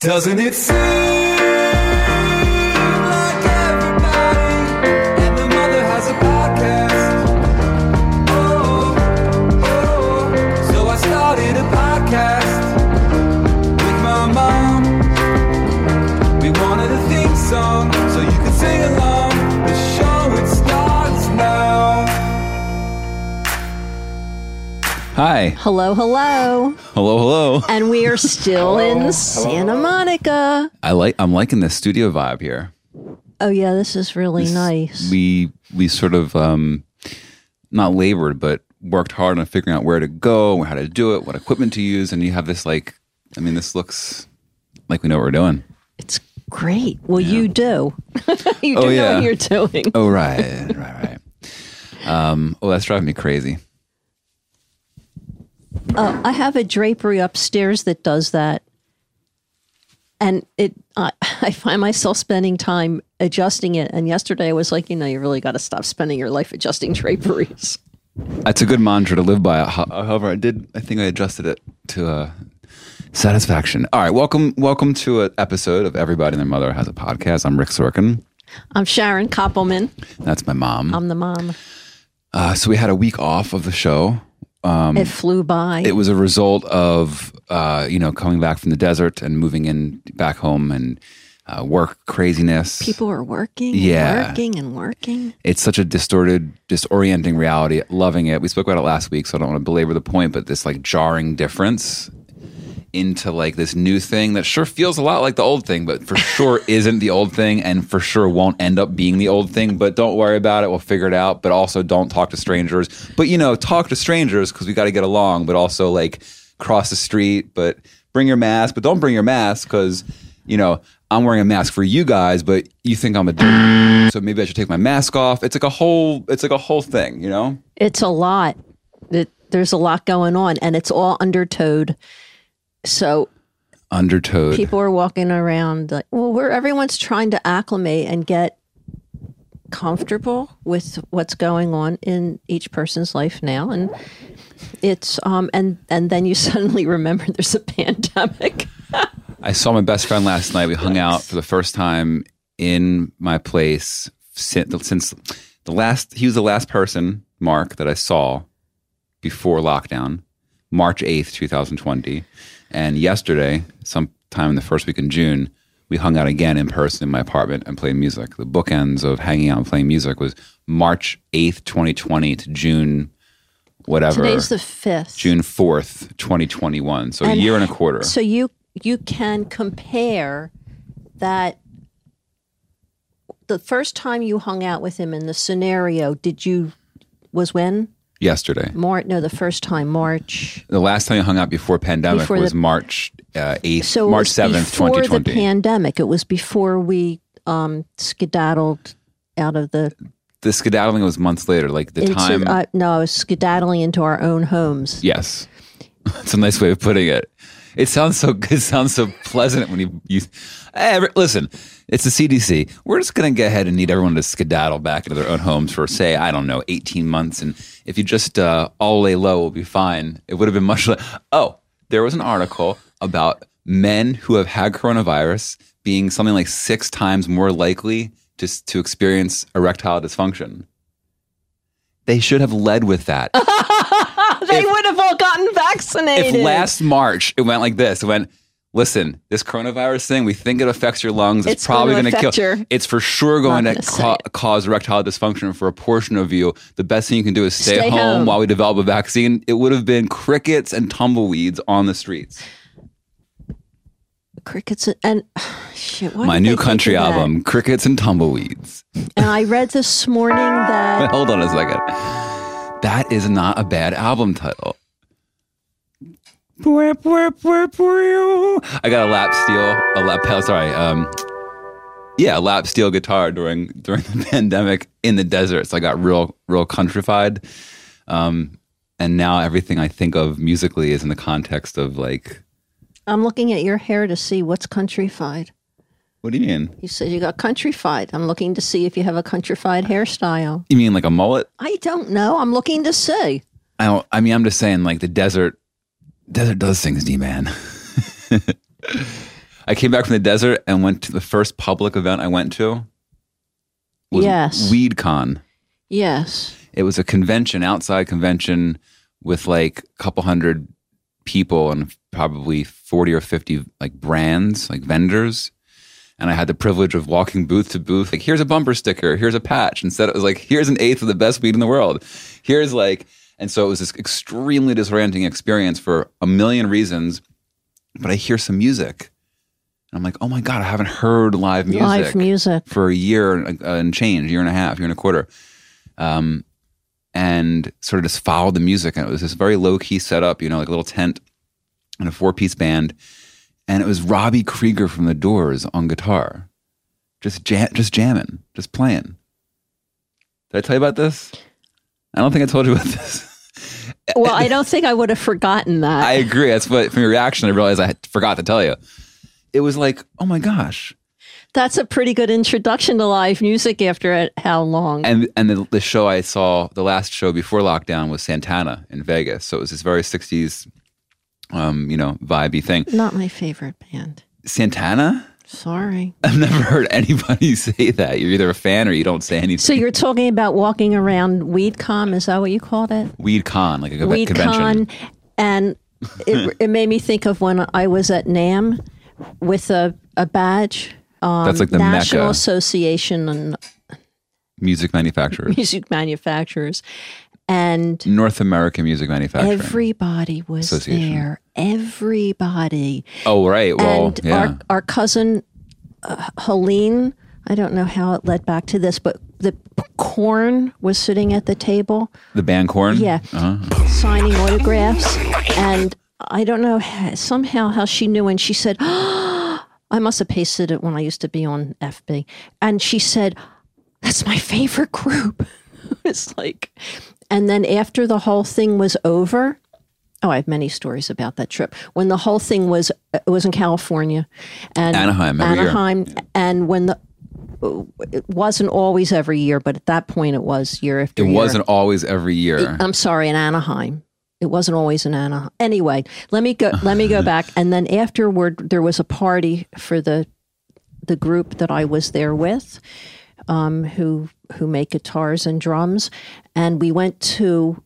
Doesn't it seem like everybody and their mother has a podcast? Oh, oh, so I started a podcast with my mom. We wanted a theme song so you could sing along. The show, it starts now. Hi. Hello, hello. Hello, hello. And we are still in Santa Monica. I'm liking the studio vibe here. Oh yeah, this is really nice. We sort of not labored, but worked hard on figuring out where to go, how to do it, what equipment to use, and you have this this looks like we know what we're doing. It's great. Well, yeah. You do. you know what you're doing. Oh right. That's driving me crazy. I have a drapery upstairs that does that, and I find myself spending time adjusting it. And yesterday I was like, you really got to stop spending your life adjusting draperies. That's a good mantra to live by. However, I think I adjusted it to satisfaction. All right, welcome to an episode of Everybody and Their Mother Has a Podcast. I'm Rick Sorkin. I'm Sharon Koppelman. That's my mom. I'm the mom. So we had a week off of the show. It flew by. It was a result of, coming back from the desert and moving in back home and work craziness. People are working and working and working. It's such a distorted, disorienting reality. Loving it. We spoke about it last week, so I don't want to belabor the point, but this jarring difference into this new thing that sure feels a lot like the old thing, but for sure isn't the old thing and for sure won't end up being the old thing. But don't worry about it. We'll figure it out. But also don't talk to strangers. But, talk to strangers because we got to get along. But also cross the street. But bring your mask. But don't bring your mask because, I'm wearing a mask for you guys, but you think I'm a dick. So maybe I should take my mask off. It's like a whole thing, It's a lot. There's a lot going on and it's all undertowed. So undertowed. People are walking around where everyone's trying to acclimate and get comfortable with what's going on in each person's life now. And it's, and then you suddenly remember there's a pandemic. I saw my best friend last night. We hung out for the first time in my place since he was the last person, Mark, that I saw before lockdown, March 8th, 2020. And yesterday, sometime in the first week in June, we hung out again in person in my apartment and played music. The bookends of hanging out and playing music was March 8th, 2020 to June whatever. Today's the 5th. June 4th, 2021. So a year and a quarter. So you can compare that the first time you hung out with him in the scenario, was when? Yesterday. The first time, March. The last time I hung out before pandemic was March 8th, so March 7th, 2020. Before the pandemic. It was before we skedaddled out of the... The skedaddling was months later, time... it was skedaddling into our own homes. Yes. That's a nice way of putting it. It sounds so good. It sounds so pleasant when you listen, it's the CDC. We're just going to go ahead and need everyone to skedaddle back into their own homes for, say, I don't know, 18 months. And if you just all lay low, we'll be fine. It would have been much like, there was an article about men who have had coronavirus being something like 6 times more likely to experience erectile dysfunction. They should have led with that. They would have all gotten vaccinated. If last March it went like this, it went, listen, this coronavirus thing, we think it affects your lungs. It's probably going to kill. It's for sure going to cause erectile dysfunction for a portion of you. The best thing you can do is stay home while we develop a vaccine. It would have been crickets and tumbleweeds on the streets. Crickets and shit. My new country album, Crickets and Tumbleweeds. And I read this morning that. Wait, hold on a second. That is not a bad album title. I got a lap steel guitar during the pandemic in the desert. So I got real countrified, and now everything I think of musically is in the context of I'm looking at your hair to see what's countrified. What do you mean? You said you got countrified. I'm looking to see if you have a countrified hairstyle. You mean like a mullet? I don't know. I'm looking to see. I'm just saying the desert does things, D-man. I came back from the desert and went to the first public event I went to. Was yes. WeedCon. Yes. It was a convention, outside convention with like a couple hundred people and probably 40 or 50 like brands, like vendors. And I had the privilege of walking booth to booth. Like, here's a bumper sticker. Here's a patch. Instead, it was like, here's an eighth of the best weed in the world. Here's like, and so it was this extremely disorienting experience for a million reasons. But I hear some music. And I'm like, oh my God, I haven't heard live music for a year and change, year and a half, year and a quarter. And sort of just followed the music. And it was this very low-key setup, you know, like a little tent and a four-piece band. And it was Robbie Krieger from The Doors on guitar, just jamming, just playing. Did I tell you about this? I don't think I told you about this. Well, I don't think I would have forgotten that. I agree. That's what, from your reaction, I realized I forgot to tell you. It was like, oh my gosh. That's a pretty good introduction to live music after how long? And the show I saw, the last show before lockdown was Santana in Vegas. So it was this very 60s. You know, vibey thing. Not my favorite band. Santana? Sorry. I've never heard anybody say that. You're either a fan or you don't say anything. So you're talking about walking around WeedCon, is that what you called it? WeedCon, like a convention. WeedCon, and it made me think of when I was at NAMM with a badge. That's like the National Mecca. Association and Music Manufacturers. Music Manufacturers. And North American Music Manufacturing. Everybody was there. Everybody. Oh, right. Well, and yeah. Our cousin, Helene, I don't know how it led back to this, but the Corn was sitting at the table. The band Corn? Yeah. Uh-huh. Signing autographs. And I don't know how she knew. And she said, oh, I must have pasted it when I used to be on FB. And she said, that's my favorite group. It's like... And then after the whole thing was over, I have many stories about that trip. When the whole thing was, it was in California. And Anaheim. Year. And when it wasn't always every year, but at that point it was year after year. It wasn't always every year. I'm sorry, in Anaheim. It wasn't always in Anaheim. Anyway, let me go back. And then afterward, there was a party for the group that I was there with. Who make guitars and drums. And we went to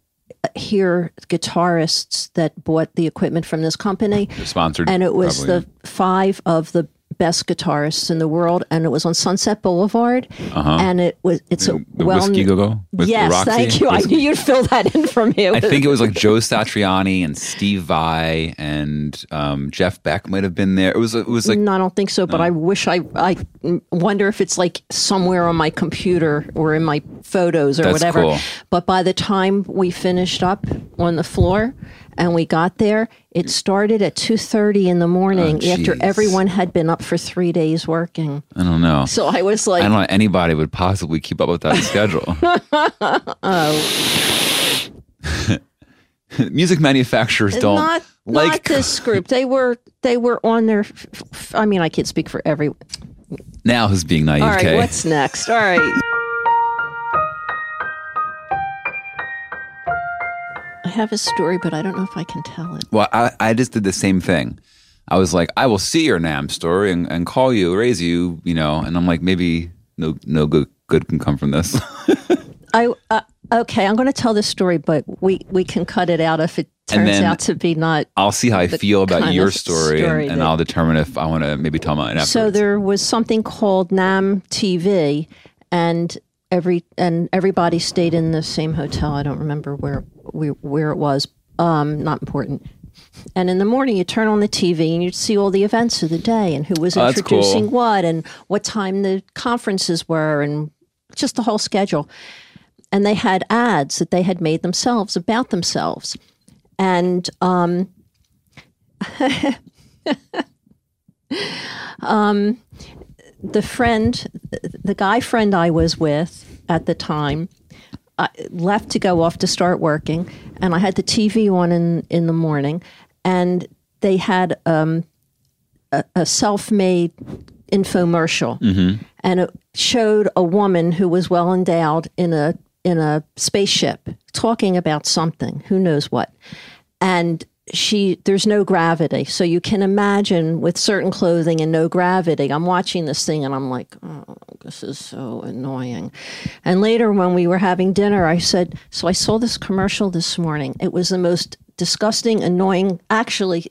hear guitarists that bought the equipment from this company. They're sponsored. And it was probably. The five of the best guitarists in the world. And it was on Sunset Boulevard. Uh-huh. And Whiskey Go-Go with Roxy. Yes, thank you. Whiskey. I knew you'd fill that in from here. I think it was like Joe Satriani and Steve Vai and Jeff Beck might have been there. It was like... No, I don't think so, but I wish I wonder if it's like somewhere on my computer or in my photos or whatever. Cool. But by the time we finished up on the floor... And we got there. It started at 2:30 in the morning after everyone had been up for 3 days working. I don't know. So I was like... I don't know anybody would possibly keep up with that schedule. Oh. Music manufacturers don't not this group. They were on their... I mean, I can't speak for everyone. Now who's being naive, All right, Kay. What's next? All right. I have a story, but I don't know if I can tell it. Well, I just did the same thing. I was like, I will see your NAMM story and call you, raise you, you know. And I'm like, maybe no good can come from this. Okay, I'm going to tell this story, but we can cut it out if it turns out to be not. I'll see how I feel about your story and I'll determine if I want to maybe tell mine afterwards. So there was something called NAMM TV, and everybody stayed in the same hotel. I don't remember where it was. Not important. And in the morning, you turn on the TV and you'd see all the events of the day and who was introducing what and what time the conferences were and just the whole schedule. And they had ads that they had made themselves about themselves. And the guy friend I was with at the time, I left to go off to start working, and I had the TV on in the morning, and they had a self-made infomercial, mm-hmm. and it showed a woman who was well endowed in a spaceship talking about something, who knows what, and there's no gravity. So you can imagine with certain clothing and no gravity, I'm watching this thing and I'm like, oh, this is so annoying. And later when we were having dinner, I said, so I saw this commercial this morning. It was the most disgusting, annoying, actually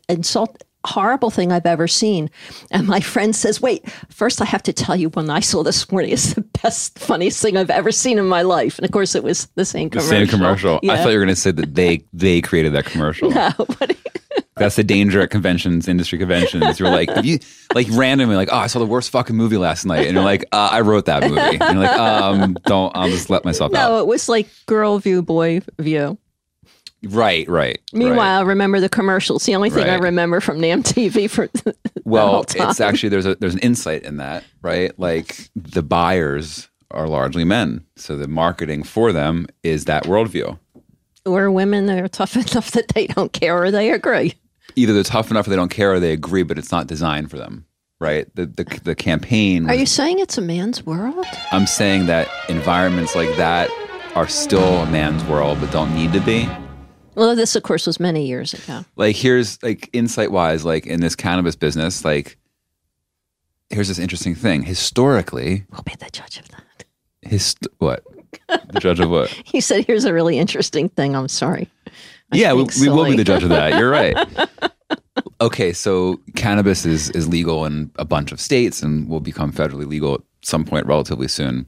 horrible thing I've ever seen. And my friend says, wait, first I have to tell you one I saw this morning is the best, funniest thing I've ever seen in my life. And of course it was the same commercial. Yeah. I thought you were going to say that they created that commercial. No, but that's the danger at conventions, industry conventions. You're like, if you like randomly like, oh, I saw the worst fucking movie last night. And you're like, I wrote that movie. And you're like, don't, I'll just let myself out. No, it was like girl view, boy view. Right. Meanwhile, I remember the commercials. The only thing I remember from NAMM TV for the whole time. It's actually, there's an insight in that, right? Like the buyers are largely men. So the marketing for them is that worldview. Or women that are tough enough that they don't care or they agree. Either they're tough enough or they don't care or they agree, but it's not designed for them, right? The campaign. Are you saying it's a man's world? I'm saying that environments like that are still a man's world, but don't need to be. Well, this, of course, was many years ago. Like, here's, like, insight-wise, like, in this cannabis business, like, here's this interesting thing. Historically... We'll be the judge of that. What? The judge of what? He said, here's a really interesting thing. I'm sorry. We will be the judge of that. You're right. Okay, so cannabis is legal in a bunch of states and will become federally legal at some point relatively soon.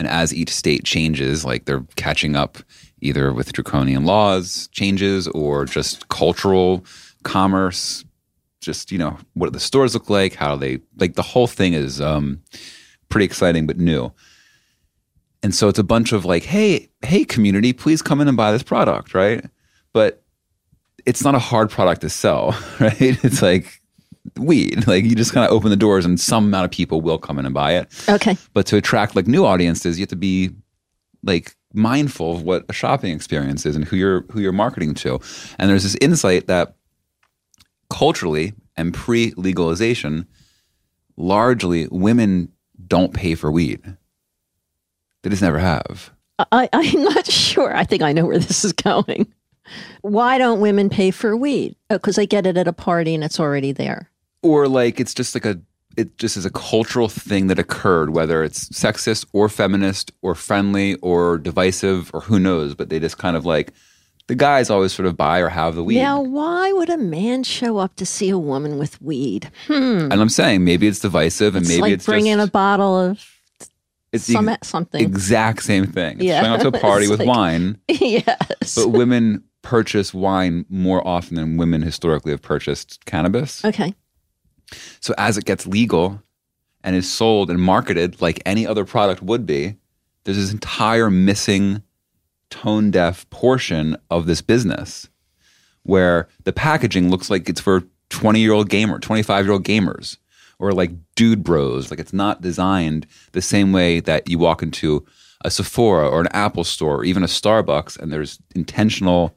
And as each state changes, like, they're catching up... either with draconian laws changes or just cultural commerce, just, you know, what do the stores look like? How do they, like, the whole thing is pretty exciting, but new. And so it's a bunch of like, hey community, please come in and buy this product, right? But it's not a hard product to sell, right? It's like weed, like you just kind of open the doors and some amount of people will come in and buy it. Okay. But to attract like new audiences, you have to be like, mindful of what a shopping experience is and who you're marketing to. And there's this insight that culturally and pre-legalization, largely women don't pay for weed. They just never have. I'm not sure. I think I know where this is going. Why don't women pay for weed? Oh, because they get it at a party and it's already there. Or like it's just like it just is a cultural thing that occurred, whether it's sexist or feminist or friendly or divisive or who knows, but they just kind of like, the guys always sort of buy or have the weed. Now, why would a man show up to see a woman with weed? And I'm saying maybe it's divisive and maybe it's bringing just, a bottle of something. Exact same thing. Yeah. It's going out to a party with wine. Yes. But women purchase wine more often than women historically have purchased cannabis. Okay. So as it gets legal and is sold and marketed like any other product would be, there's this entire missing tone-deaf portion of this business where the packaging looks like it's for 20-year-old gamer, 25-year-old gamers or like dude bros. Like it's not designed the same way that you walk into a Sephora or an Apple store or even a Starbucks and there's intentional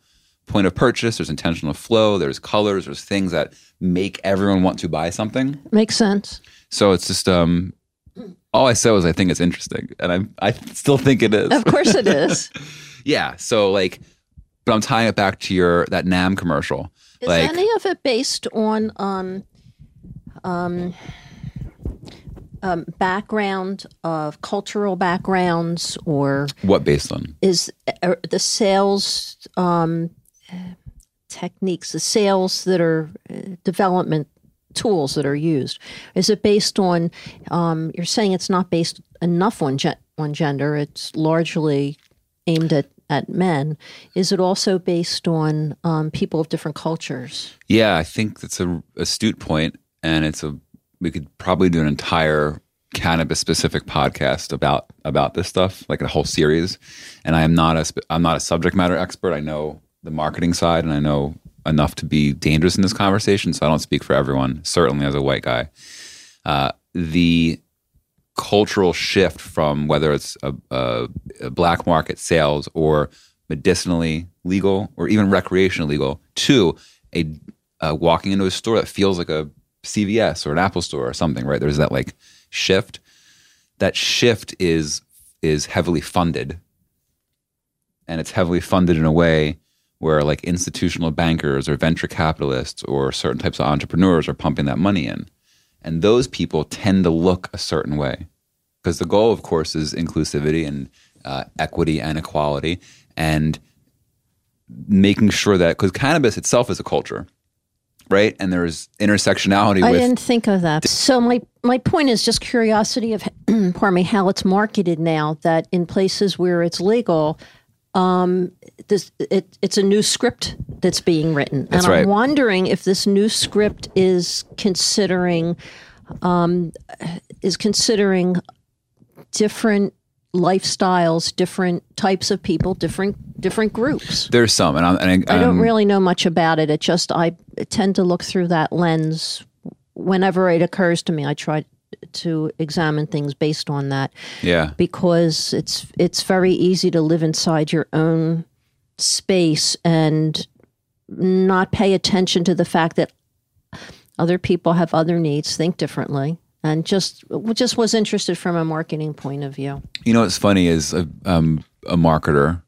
point of purchase, there's intentional flow, there's colors, there's things that make everyone want to buy something. Makes sense. So it's just, all I said was I think it's interesting. And I still think it is. Of course it is. Yeah. So like, but I'm tying it back to that NAMM commercial. Is like, any of it based on background of cultural backgrounds or? What based on? Is the sales... techniques, the sales that are development tools that are used. Is it based on, you're saying it's not based enough on gender, it's largely aimed at men. Is it also based on people of different cultures? Yeah, I think that's an astute point, and we could probably do an entire cannabis-specific podcast about this stuff, like a whole series. And I'm not a subject matter expert. I know the marketing side, and I know enough to be dangerous in this conversation, so I don't speak for everyone, certainly as a white guy. The cultural shift from whether it's a black market sales or medicinally legal or even recreational legal to a walking into a store that feels like a CVS or an Apple store or something, right? There's that like shift. That shift is heavily funded, and it's heavily funded in a way where like institutional bankers or venture capitalists or certain types of entrepreneurs are pumping that money in. And those people tend to look a certain way because the goal, of course, is inclusivity and equity and equality and making sure that, because cannabis itself is a culture, right? And there's intersectionality. I didn't think of that. So my point is just curiosity of, pardon me, how it's marketed now, that in places where it's legal, it's a new script that's being written. That's right. I'm wondering if this new script is considering different lifestyles, different types of people, different groups. There's some, and I don't really know much about it. It just, I tend to look through that lens whenever it occurs to me. I try to examine things based on that. Yeah. Because it's very easy to live inside your own space and not pay attention to the fact that other people have other needs, think differently, and just was interested from a marketing point of view. You know, what's funny is a marketer,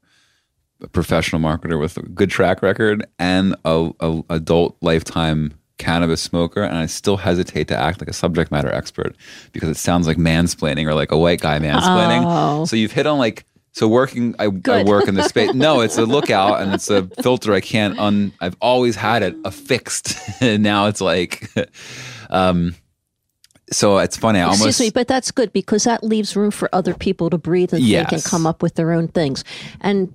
a professional marketer with a good track record and a adult lifetime cannabis smoker, and I still hesitate to act like a subject matter expert because it sounds like mansplaining or like a white guy mansplaining. Oh. So you've hit on like, so working, I work in this space. No, it's a lookout and it's a filter. I can't I've always had it affixed. And now it's like, so it's funny. Excuse me, but that's good because that leaves room for other people to breathe and yes. They can come up with their own things. And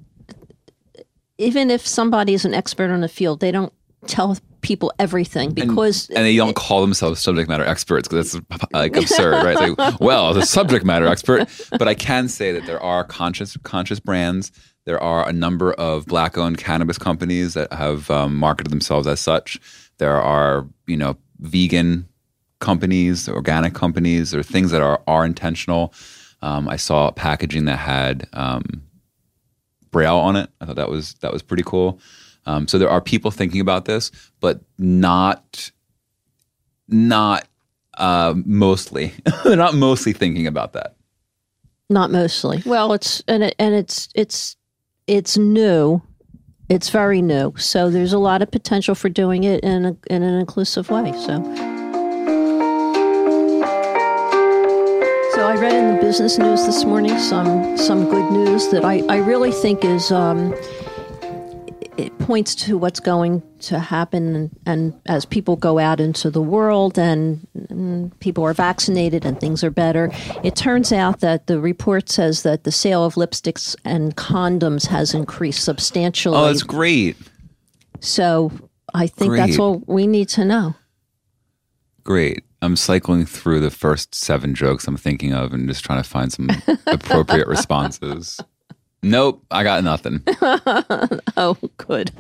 even if somebody is an expert on the field, they don't tell people everything because and they don't call themselves subject matter experts because that's like absurd, right? It's like, well, the subject matter expert, but I can say that there are conscious brands. There are a number of Black-owned cannabis companies that have marketed themselves as such. There are, you know, vegan companies, organic companies, or things that are intentional. I saw packaging that had Braille on it. I thought that was pretty cool. So there are people thinking about this, but not mostly thinking about that. Not mostly. Well, it's new. It's very new. So there's a lot of potential for doing it in an inclusive way. So I read in the business news this morning some good news that I really think is. It points to what's going to happen and as people go out into the world and people are vaccinated and things are better. It turns out that the report says that the sale of lipsticks and condoms has increased substantially. Oh, that's great. So I think that's all we need to know. Great. I'm cycling through the first 7 jokes I'm thinking of and just trying to find some appropriate responses. Nope, I got nothing. Oh, good.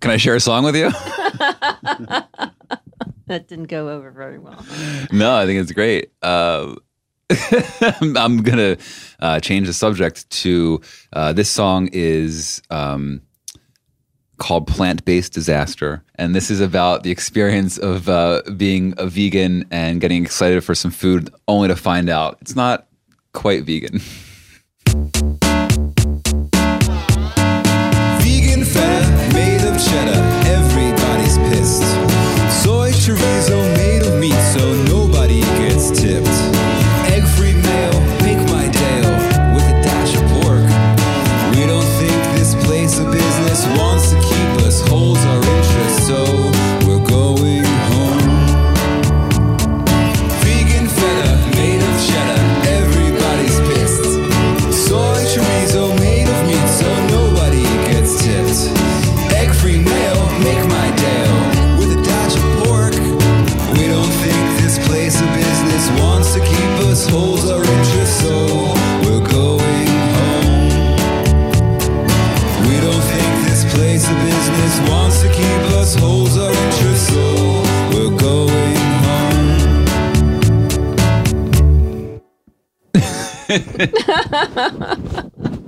Can I share a song with you? That didn't go over very well. No, I think it's great. I'm going to change the subject to this song is called Plant-Based Disaster. And this is about the experience of being a vegan and getting excited for some food only to find out it's not quite vegan. Vegan fat made of cheddar, everybody's pissed. Soy chorizo made of meat, so nobody gets tipped. Egg-free mayo, make my dale with a dash of pork. We don't think this place of business wants to keep us, holds our interest, so holds our interest, so we're going home. We don't think this place of business wants to keep us, holds our interest, so we're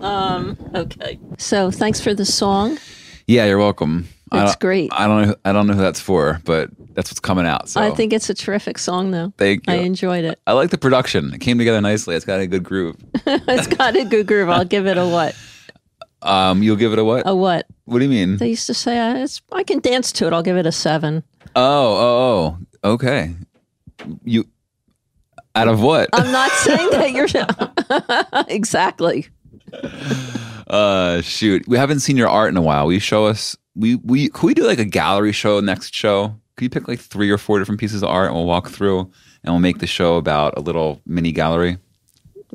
going home. Okay. So thanks for the song. Yeah, you're welcome. That's great. I don't know who that's for, but that's what's coming out. So I think it's a terrific song, though. Thank you. I enjoyed it. I like the production. It came together nicely. It's got a good groove. I'll give it a what? You'll give it a what? A what? What do you mean? They used to say, I can dance to it. I'll give it a 7. Oh, okay. You, out of what? I'm not saying that you're, exactly. Shoot. We haven't seen your art in a while. Will you show us, could we do like a gallery show next show? Could you pick like 3 or 4 different pieces of art and we'll walk through and we'll make the show about a little mini gallery?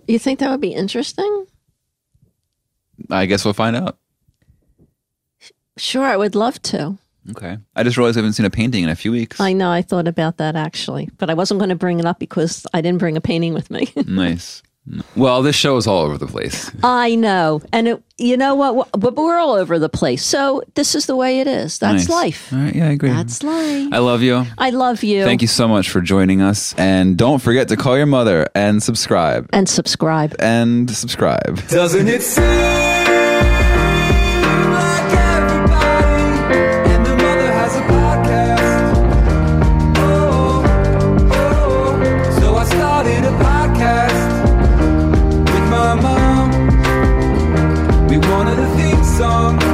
You think that would be interesting? I guess we'll find out. Sure, I would love to. Okay. I just realized I haven't seen a painting in a few weeks. I know. I thought about that actually, but I wasn't going to bring it up because I didn't bring a painting with me. Nice. Well, this show is all over the place. I know. And you know what? But we're all over the place. So this is the way it is. That's nice. Life. All right. Yeah, I agree. That's life. I love you. I love you. Thank you so much for joining us. And don't forget to call your mother and subscribe. And subscribe. And subscribe. Doesn't it seem? Song